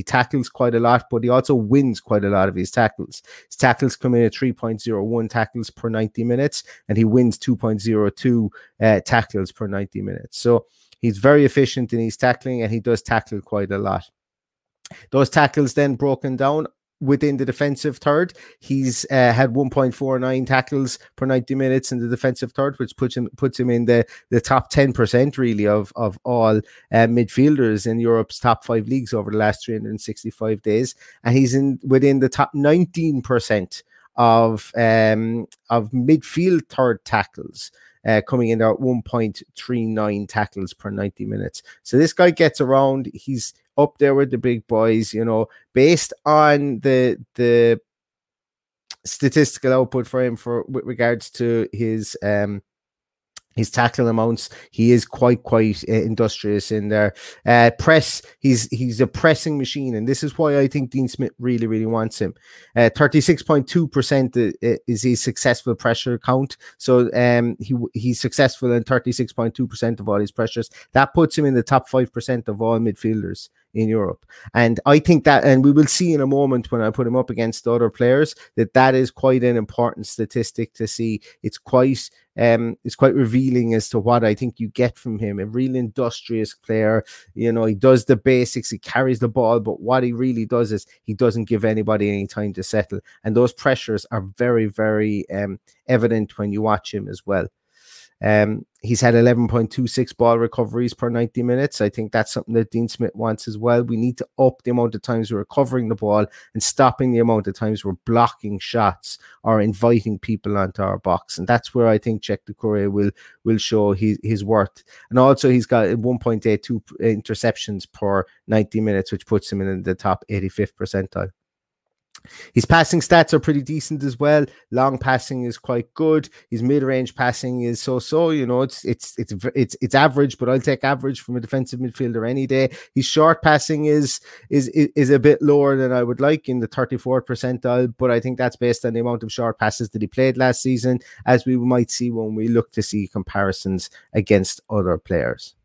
tackles quite a lot, but he also wins quite a lot of his tackles. His tackles come in at 3.01 tackles per 90 minutes, and he wins 2.02 tackles per 90 minutes. So he's very efficient in his tackling, and he does tackle quite a lot. Those tackles then broken down within the defensive third. He's had 1.49 tackles per 90 minutes in the defensive third, which puts him in the top 10% really of all midfielders in Europe's top five leagues over the last 365 days. And he's within the top 19% of midfield third tackles, coming in at 1.39 tackles per 90 minutes. So this guy gets around. He's up there with the big boys, you know, based on the statistical output for him with regards to his tackle amounts. He is quite industrious in there. Press, he's a pressing machine, and this is why I think Dean Smith really, really wants him. 36.2% is his successful pressure count. So he's successful in 36.2% of all his pressures. That puts him in the top 5% of all midfielders in Europe. And I think that, and we will see in a moment when I put him up against other players, that is quite an important statistic to see. It's quite revealing as to what I think you get from him. A real industrious player. You know, he does the basics, he carries the ball, but what he really does is he doesn't give anybody any time to settle. And those pressures are very, very evident when you watch him as well. He's had 11.26 ball recoveries per 90 minutes. I think that's something that Dean Smith wants as well. We need to up the amount of times we're recovering the ball and stopping the amount of times we're blocking shots or inviting people onto our box. And that's where I think Czech Doucouré will show his worth. And also he's got 1.82 interceptions per 90 minutes, which puts him in the top 85th percentile. His passing stats are pretty decent as well. Long passing is quite good. His mid-range passing is so-so. You know, it's average, but I'll take average from a defensive midfielder any day. His short passing is a bit lower than I would like, in the 34th percentile, but I think that's based on the amount of short passes that he played last season, as we might see when we look to see comparisons against other players.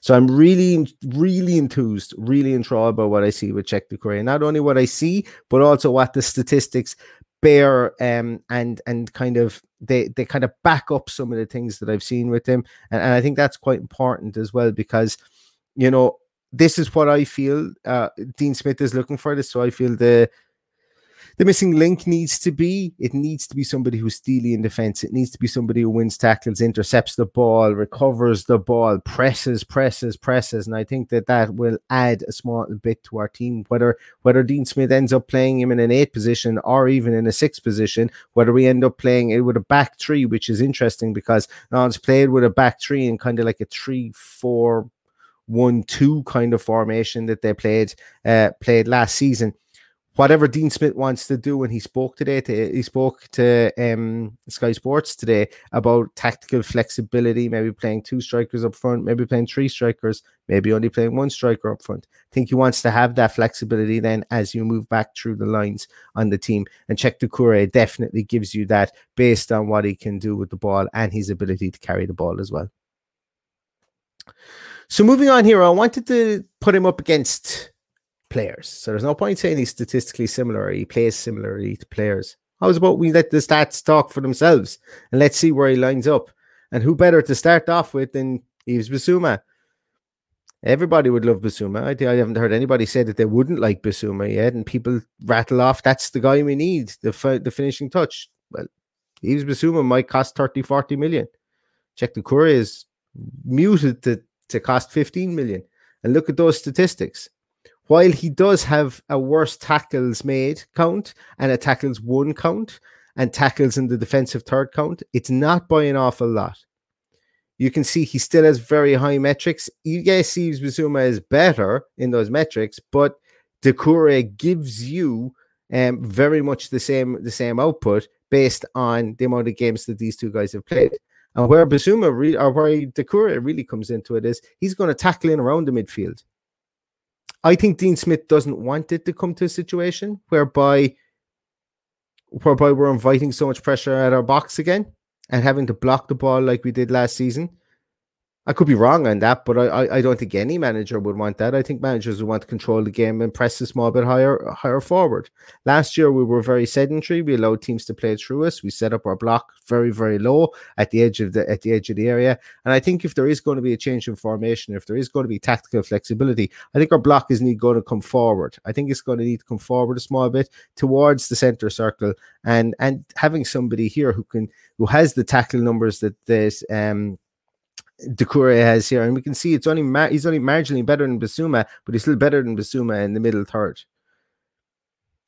So I'm really, really enthused, really enthralled by what I see with Czech Doucouré. Not only what I see, but also what the statistics bear, and kind of they kind of back up some of the things that I've seen with him. And I think that's quite important as well, because, you know, this is what I feel Dean Smith is looking for. This, so I feel the missing link needs to be somebody who's steely in defense. It needs to be somebody who wins tackles, intercepts the ball, recovers the ball, presses. And I think that will add a small bit to our team. Whether Dean Smith ends up playing him in an 8 position or even in a 6 position, whether we end up playing it with a back 3, which is interesting because now it's played with a back 3 and kind of like a 3-4-1-2 kind of formation that they played last season. Whatever Dean Smith wants to do, and he spoke to Sky Sports today about tactical flexibility, maybe playing 2 strikers up front, maybe playing 3 strikers, maybe only playing 1 striker up front. I think he wants to have that flexibility then as you move back through the lines on the team. And Czech Doucouré definitely gives you that based on what he can do with the ball and his ability to carry the ball as well. So moving on here, I wanted to put him up against players. So there's no point saying he's statistically similar. He plays similarly to players. How about we let the stats talk for themselves and let's see where he lines up? And who better to start off with than Yves Bissouma? Everybody would love Bissouma. I haven't heard anybody say that they wouldn't like Bissouma yet. And people rattle off, that's the guy we need, the finishing touch. Well, Yves Bissouma might cost 30-40 million. Czech Doucouré is muted to cost 15 million. And look at those statistics. While he does have a worse tackles made count and a tackles won count and tackles in the defensive third count, it's not by an awful lot. You can see he still has very high metrics. You guys see Bissouma is better in those metrics, but Doucouré gives you very much the same output based on the amount of games that these two guys have played. And where Doucouré really comes into it is he's going to tackle in around the midfield. I think Dean Smith doesn't want it to come to a situation whereby we're inviting so much pressure at our box again and having to block the ball like we did last season. I could be wrong on that, but I don't think any manager would want that. I think managers would want to control the game and press a small bit higher forward. Last year, we were very sedentary. We allowed teams to play through us. We set up our block very, very low at the edge of the area. And I think if there is going to be a change in formation, if there is going to be tactical flexibility, I think our block is going to come forward. I think it's going to need to come forward a small bit towards the centre circle, and having somebody here who has the tackle numbers that Doucouré has here, and we can see it's only he's only marginally better than Bissouma, but he's still better than Bissouma in the middle third.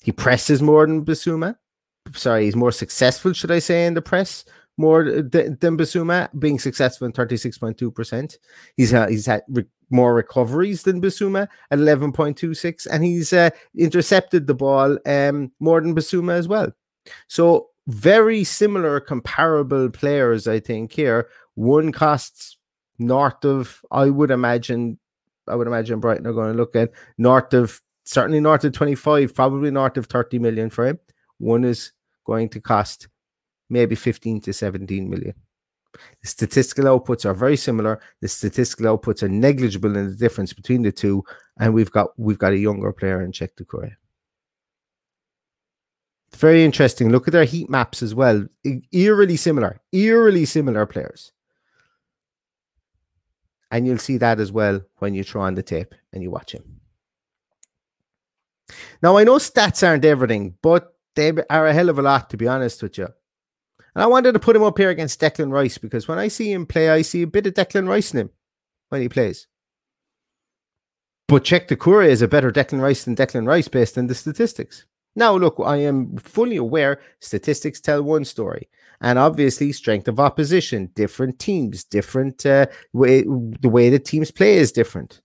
He presses more than Bissouma. Sorry, he's more successful, should I say, in the press more than Bissouma, being successful in 36.2%. He's had more recoveries than Bissouma at 11.26, and he's intercepted the ball more than Bissouma as well. So very similar, comparable players, I think here. One costs north of, I would imagine Brighton are going to look at certainly north of 25, probably north of 30 million for him. One is going to cost maybe 15 to 17 million. The statistical outputs are very similar. The statistical outputs are negligible in the difference between the two. And we've got a younger player in Cheikh Doucouré. Very interesting. Look at their heat maps as well. Eerily similar players. And you'll see that as well when you throw on the tape and you watch him. Now, I know stats aren't everything, but they are a hell of a lot, to be honest with you. And I wanted to put him up here against Declan Rice, because when I see him play, I see a bit of Declan Rice in him when he plays. But Cheikh Doucouré is a better Declan Rice than Declan Rice based on the statistics. Now, look, I am fully aware statistics tell one story, and obviously strength of opposition, different teams, the way that teams play is different.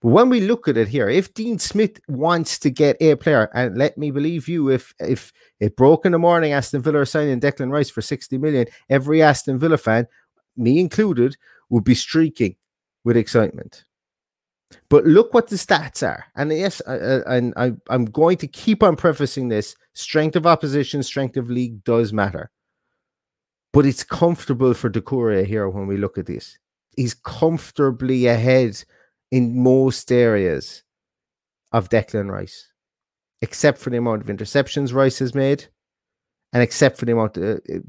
But when we look at it here, if Dean Smith wants to get a player, and let me believe you, if it broke in the morning, Aston Villa are signing Declan Rice for 60 million, every Aston Villa fan, me included, would be streaking with excitement. But look what the stats are. And yes, I'm going to keep on prefacing this. Strength of opposition, strength of league does matter. But it's comfortable for Doucouré here when we look at this. He's comfortably ahead in most areas of Declan Rice, except for the amount of interceptions Rice has made, and except for the amount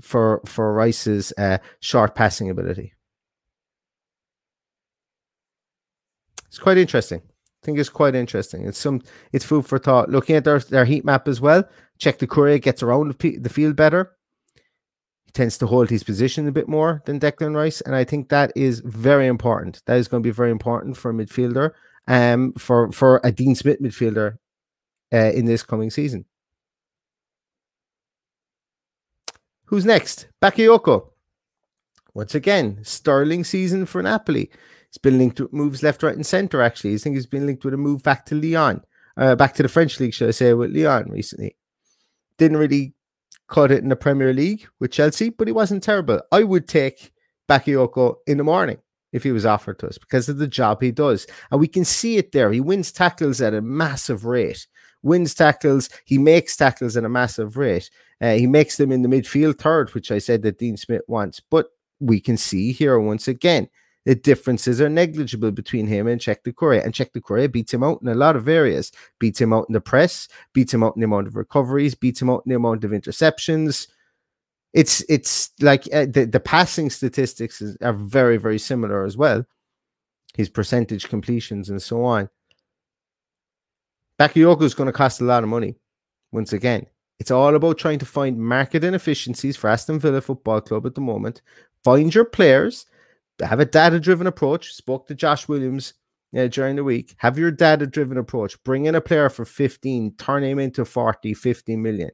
for Rice's short passing ability. It's quite interesting. I think it's quite interesting. It's food for thought. Looking at their heat map as well, Cheikh Doucouré gets around the field better. He tends to hold his position a bit more than Declan Rice, and I think that is very important. That is going to be very important for a midfielder, for a Dean Smith midfielder in this coming season. Who's next? Bakayoko. Once again, sterling season for Napoli. He's been linked with moves left, right, and centre, actually. I think he's been linked with a move back to Lyon. Back to the French League, should I say, with Lyon recently. Didn't really cut it in the Premier League with Chelsea, but he wasn't terrible. I would take Bakayoko in the morning if he was offered to us because of the job he does. And we can see it there. He wins tackles at a massive rate. He makes tackles at a massive rate. He makes them in the midfield third, which I said that Dean Smith wants. But we can see here once again, the differences are negligible between him and Cheikh Doucouré. And Cheikh Doucouré beats him out in a lot of areas. Beats him out in the press. Beats him out in the amount of recoveries. Beats him out in the amount of interceptions. It's like the passing statistics are very, very similar as well. His percentage completions and so on. Bakayoko is going to cost a lot of money. Once again, it's all about trying to find market inefficiencies for Aston Villa Football Club at the moment. Find your players. Have a data-driven approach. Spoke to Josh Williams during the week. Have your data-driven approach. Bring in a player for 15, turn him into 40, 50 million.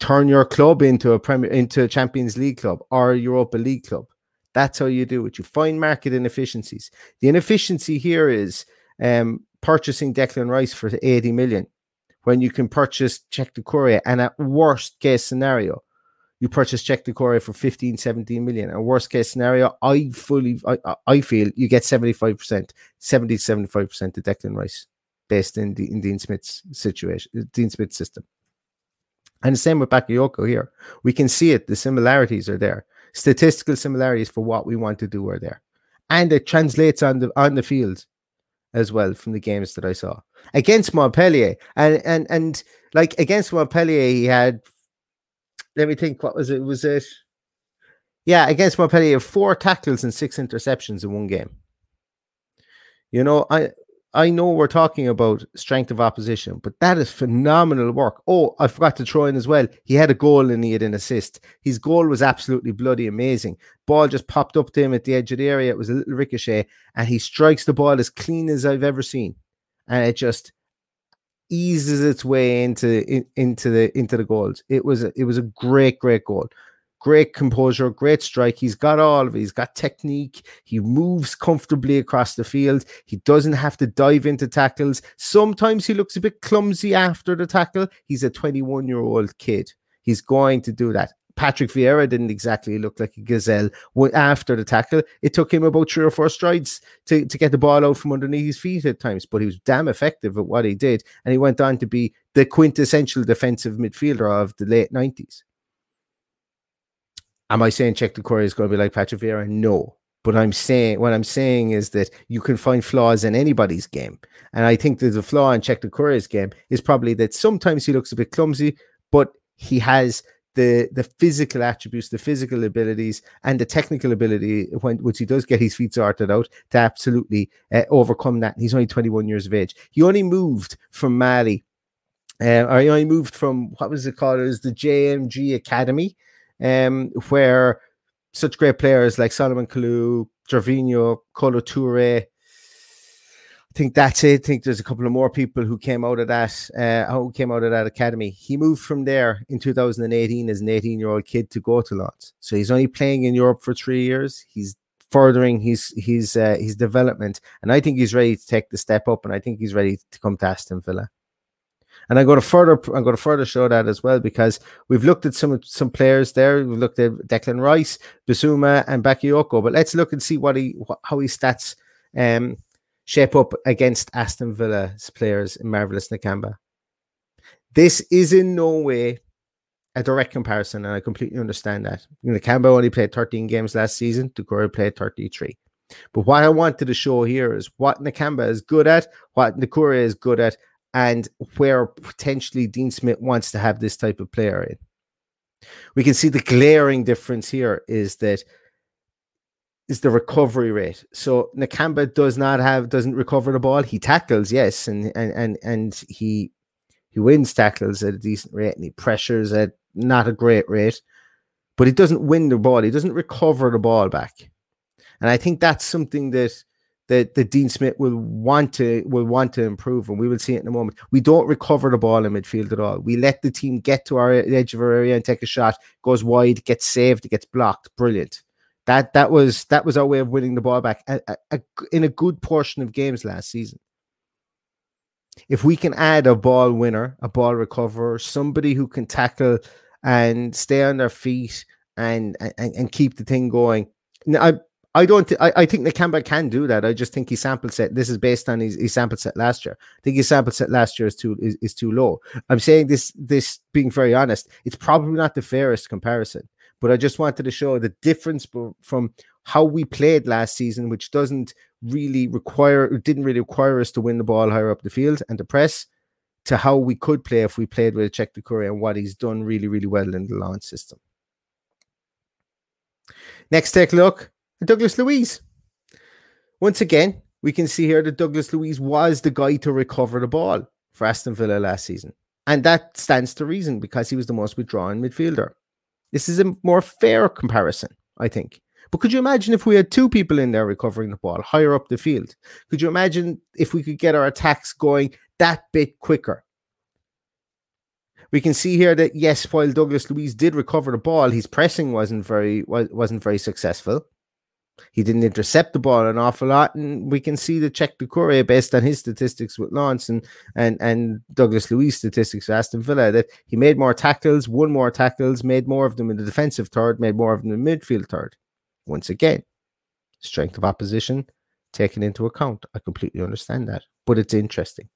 Turn your club into a Champions League club or Europa League club. That's how you do it. You find market inefficiencies. The inefficiency here is purchasing Declan Rice for 80 million when you can purchase Cheikh Doucouré, and at worst case scenario, you purchase Cheikh Doucouré for 15, 17 million. And worst case scenario, I feel you get 70 to 75% of Declan Rice based in Dean Smith's situation, Dean Smith's system. And the same with Bakayoko here. We can see it. The similarities are there. Statistical similarities for what we want to do are there. and it translates on the field as well from the games that I saw against Montpellier. And like against Montpellier, he had, let me think, what was it? Was it? Yeah, against Montpellier, 4 tackles and 6 interceptions in one game. You know, I know we're talking about strength of opposition, but that is phenomenal work. Oh, I forgot to throw in as well. He had a goal and he had an assist. His goal was absolutely bloody amazing. Ball just popped up to him at the edge of the area. It was a little ricochet, and he strikes the ball as clean as I've ever seen, and it just eases its way into the goals. It was a great goal. Great composure, great strike. He's got all of it. He's got technique. He moves comfortably across the field. He doesn't have to dive into tackles. Sometimes he looks a bit clumsy after the tackle. He's a 21-year-old kid. He's going to do that. Patrick Vieira didn't exactly look like a gazelle after the tackle. It took him about 3 or 4 strides to get the ball out from underneath his feet at times, but he was damn effective at what he did, and he went on to be the quintessential defensive midfielder of the late 90s. Am I saying Cheick Doucouré is going to be like Patrick Vieira? No. But what I'm saying is that you can find flaws in anybody's game. And I think that the flaw in Cheick Doucouré's game is probably that sometimes he looks a bit clumsy, but he has the physical attributes, the physical abilities, and the technical ability, which he does get his feet sorted out, to absolutely overcome that. He's only 21 years of age. He only moved from Mali. He only moved from, what was it called? It was the JMG Academy. Where such great players like Salomon Kalou, Gervinho, Kolo Touré, I think that's it. I think there's a couple of more people who came out of that academy. He moved from there in 2018 as an 18-year-old kid to go to Lens. So he's only playing in Europe for 3 years. He's furthering his development, and I think he's ready to take the step up, and I think he's ready to come to Aston Villa. And I'm going to further show that as well, because we've looked at some players there. We've looked at Declan Rice, Bissouma, and Bakayoko. But let's look and see how his stats shape up against Aston Villa's players in Marvellous Nakamba. This is in no way a direct comparison, and I completely understand that. Nakamba only played 13 games last season. Doucouré played 33. But what I wanted to show here is what Nakamba is good at, what Doucouré is good at, and where potentially Dean Smith wants to have this type of player in. We can see the glaring difference here is the recovery rate. So Nakamba doesn't recover the ball. He tackles, yes, and he wins tackles at a decent rate, and he pressures at not a great rate, but he doesn't win the ball. He doesn't recover the ball back. And I think that's something that Dean Smith will want to improve, and we will see it in a moment. We don't recover the ball in midfield at all. We let the team get to the edge of our area and take a shot. Goes wide, gets saved, it gets blocked. Brilliant. That was our way of winning the ball back in a good portion of games last season. If we can add a ball winner, a ball recoverer, somebody who can tackle and stay on their feet and keep the thing going. Now, I think Nakamba can do that. I just think his sample set, this is based on his sample set last year. I think his sample set last year is too low. I'm saying this being very honest. It's probably not the fairest comparison, but I just wanted to show the difference from how we played last season, which didn't really require us to win the ball higher up the field and to press, to how we could play if we played with Cheick Doucouré, and what he's done really, really well in the launch system. Next, take a look. Douglas Luiz. Once again, we can see here that Douglas Luiz was the guy to recover the ball for Aston Villa last season. And that stands to reason, because he was the most withdrawn midfielder. This is a more fair comparison, I think. But could you imagine if we had 2 people in there recovering the ball higher up the field? Could you imagine if we could get our attacks going that bit quicker? We can see here that, yes, while Douglas Luiz did recover the ball, his pressing wasn't very successful. He didn't intercept the ball an awful lot, and we can see that Cheick Doucouré, based on his statistics with Lens and Douglas Luiz statistics for Aston Villa, that he made more tackles, won more tackles, made more of them in the defensive third, made more of them in the midfield third. Once again, strength of opposition taken into account. I completely understand that, but it's interesting.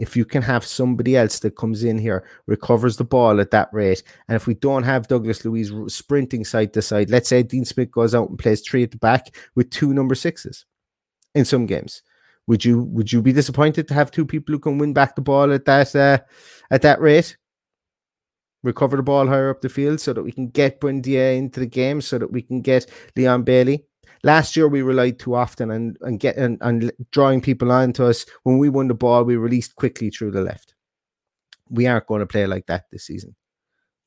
if you can have somebody else that comes in here, recovers the ball at that rate, and if we don't have Douglas Luiz sprinting side to side, let's say Dean Smith goes out and plays three at the back with 2 number 6s in some games, would you be disappointed to have 2 people who can win back the ball at that rate? Recover the ball higher up the field so that we can get Buendia into the game, so that we can get Leon Bailey. Last year, we relied too often on drawing people onto us. When we won the ball, we released quickly through the left. We aren't going to play like that this season.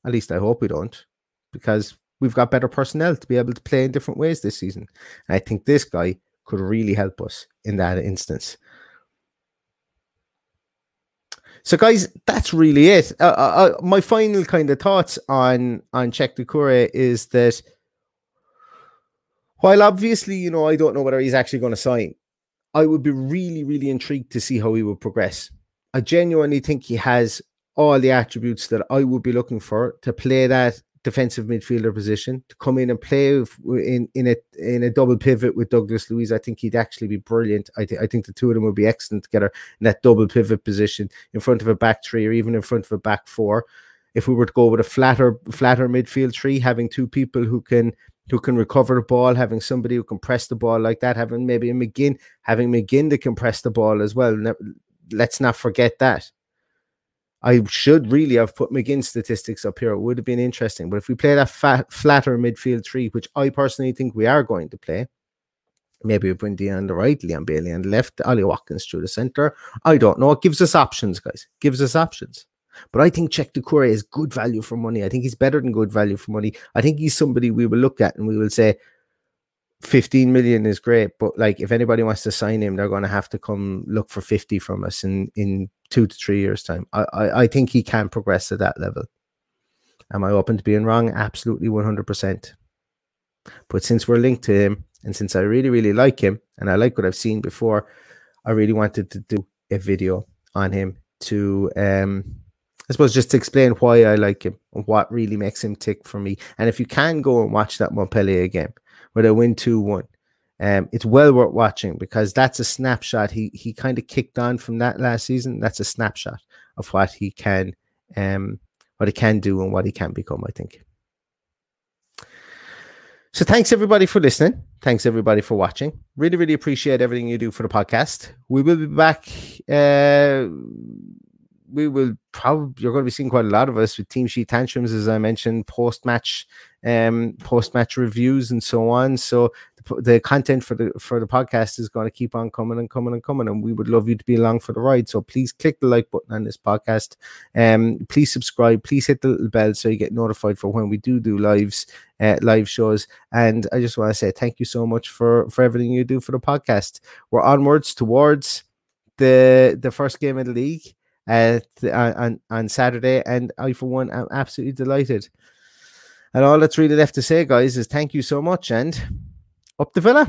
At least I hope we don't, because we've got better personnel to be able to play in different ways this season. And I think this guy could really help us in that instance. So, guys, that's really it. My final kind of thoughts on Cheick Doucouré is that while obviously, you know, I don't know whether he's actually going to sign, I would be really, really intrigued to see how he will progress. I genuinely think he has all the attributes that I would be looking for to play that defensive midfielder position, to come in and play in a double pivot with Douglas Luiz. I think he'd actually be brilliant. I think the two of them would be excellent together in that double pivot position in front of a back three or even in front of a back four. If we were to go with a flatter midfield three, having 2 people who can recover the ball, having somebody who can press the ball like that, having maybe a McGinn, having McGinn that can press the ball as well. Let's not forget that. I should really have put McGinn's statistics up here. It would have been interesting. But if we play that flatter midfield three, which I personally think we are going to play, maybe we bring Buendia on the right, Leon Bailey on the left, Ollie Watkins through the centre. I don't know. It gives us options, guys. It gives us options. But I think Cheick Doucouré is good value for money. I think he's better than good value for money. I think he's somebody we will look at and we will say 15 million is great, but like if anybody wants to sign him, they're going to have to come look for 50 from us in 2 to 3 years' time. I think he can progress to that level. Am I open to being wrong? Absolutely 100%. But since we're linked to him and since I really, really like him and I like what I've seen before, I really wanted to do a video on him to... I suppose just to explain why I like him and what really makes him tick for me. And if you can go and watch that Montpellier game where they win 2-1, it's well worth watching because that's a snapshot. He kind of kicked on from that last season. That's a snapshot of what he can do and what he can become, I think. So thanks everybody for listening. Thanks everybody for watching. Really, really appreciate everything you do for the podcast. We will be back... we will probably, you're going to be seeing quite a lot of us with team sheet tantrums, as I mentioned, post-match reviews and so on. So the content for the podcast is going to keep on coming and coming and coming, and we would love you to be along for the ride. So please click the like button on this podcast. Please subscribe. Please hit the little bell so you get notified for when we do lives, live shows. And I just want to say thank you so much for everything you do for the podcast. We're onwards towards the first game of the league on Saturday, and I for one am absolutely delighted, and all that's really left to say, guys, is thank you so much and up the Villa.